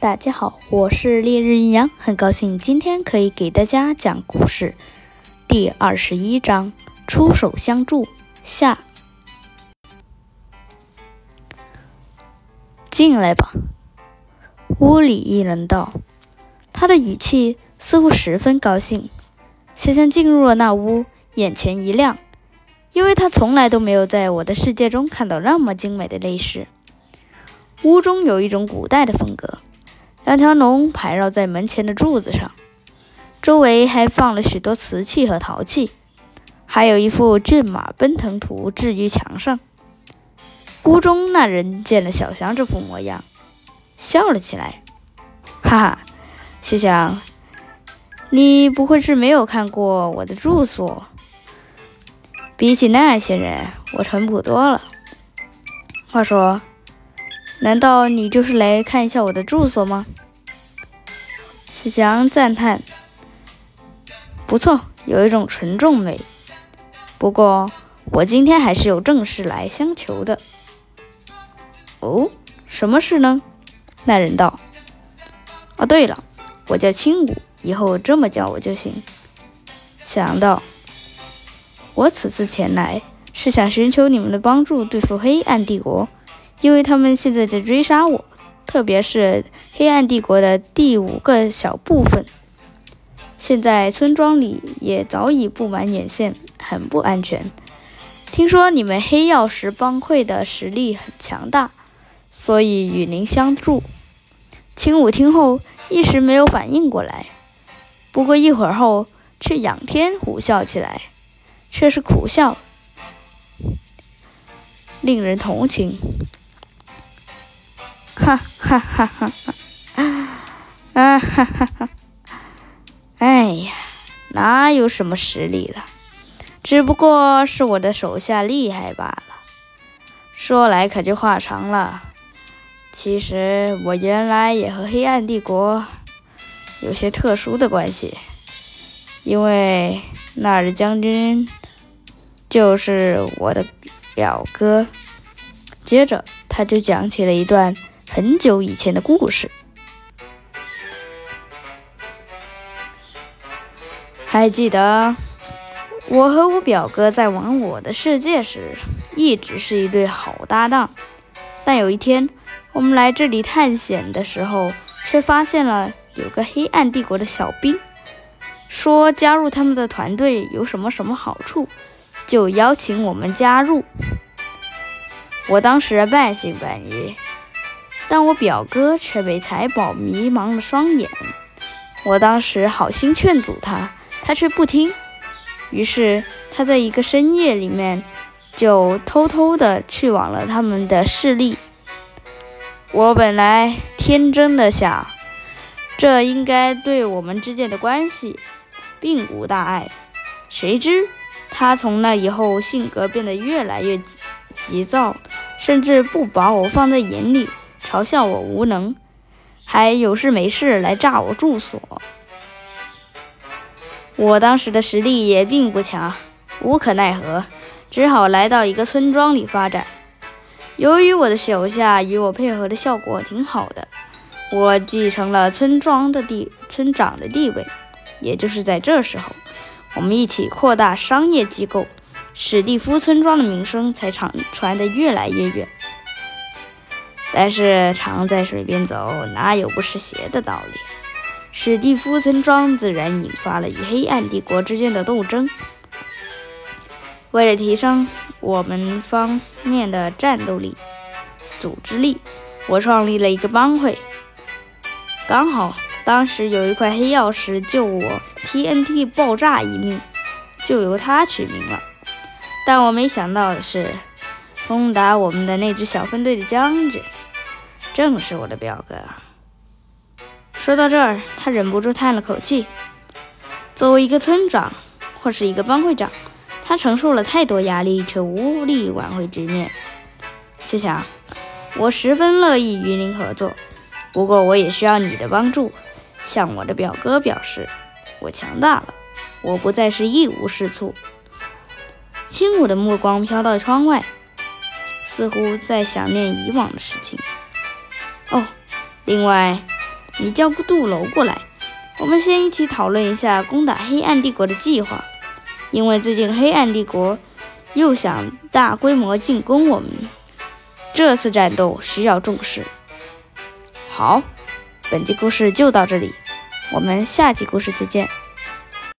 大家好，我是烈日阴阳，很高兴今天可以给大家讲故事。第21章，出手相助下。进来吧，屋里一人道，他的语气似乎十分高兴。香香进入了那屋，眼前一亮，因为他从来都没有在我的世界中看到那么精美的内饰。屋中有一种古代的风格，两条龙排绕在门前的柱子上，周围还放了许多瓷器和陶器，还有一幅骏马奔腾图置于墙上。屋中那人见了小香这副模样，笑了起来，哈哈，小香，你不会是没有看过我的住所？比起那些人，我淳朴多了。话说，难道你就是来看一下我的住所吗？小强赞叹，不错，有一种纯众美。不过我今天还是有正事来相求的。哦，什么事呢？那人道，哦，对了，我叫青武，以后这么叫我就行。小强道，我此次前来是想寻求你们的帮助，对付黑暗帝国。因为他们现在在追杀我，特别是黑暗帝国的第5个小部分。现在村庄里也早已布满眼线，很不安全。听说你们黑曜石帮会的实力很强大，所以与您相助。青武听后一时没有反应过来，不过一会儿后却仰天苦笑起来，却是苦笑，令人同情。哈哈哈哈啊哈哈哈！哎呀，哪有什么实力了，只不过是我的手下厉害罢了。说来可就话长了，其实我原来也和黑暗帝国有些特殊的关系，因为那儿的将军就是我的表哥。接着他就讲起了一段很久以前的故事。还记得我和我表哥在玩我的世界时，一直是一对好搭档。但有一天我们来这里探险的时候，却发现了有个黑暗帝国的小兵，说加入他们的团队有什么什么好处，就邀请我们加入。我当时半信半疑，但我表哥却被财宝迷茫了双眼。我当时好心劝阻他，他却不听。于是他在一个深夜里面就偷偷的去往了他们的势力。我本来天真的想，这应该对我们之间的关系并无大碍，谁知他从那以后性格变得越来越急躁，甚至不把我放在眼里，嘲笑我无能，还有事没事来炸我住所。我当时的实力也并不强，无可奈何，只好来到一个村庄里发展。由于我的手下与我配合的效果挺好的，我继承了村长的地位。也就是在这时候，我们一起扩大商业机构，史蒂夫村庄的名声才传得越来越远。但是常在水边走，哪有不湿鞋的道理？史蒂夫村庄自然引发了与黑暗帝国之间的斗争。为了提升我们方面的战斗力、组织力，我创立了一个帮会。刚好当时有一块黑曜石救我 TNT 爆炸一命，就由它取名了。但我没想到的是，攻打我们的那支小分队的将军正是我的表哥。说到这儿，他忍不住叹了口气。作为一个村长或是一个帮会长，他承受了太多压力，却无力挽回局面。小强，我十分乐意与您合作，不过我也需要你的帮助，向我的表哥表示我强大了，我不再是一无是处。青武的目光飘到窗外，似乎在想念以往的事情。哦，另外也叫杜楼过来，我们先一起讨论一下攻打黑暗帝国的计划，因为最近黑暗帝国又想大规模进攻我们，这次战斗需要重视。好，本集故事就到这里，我们下集故事再见。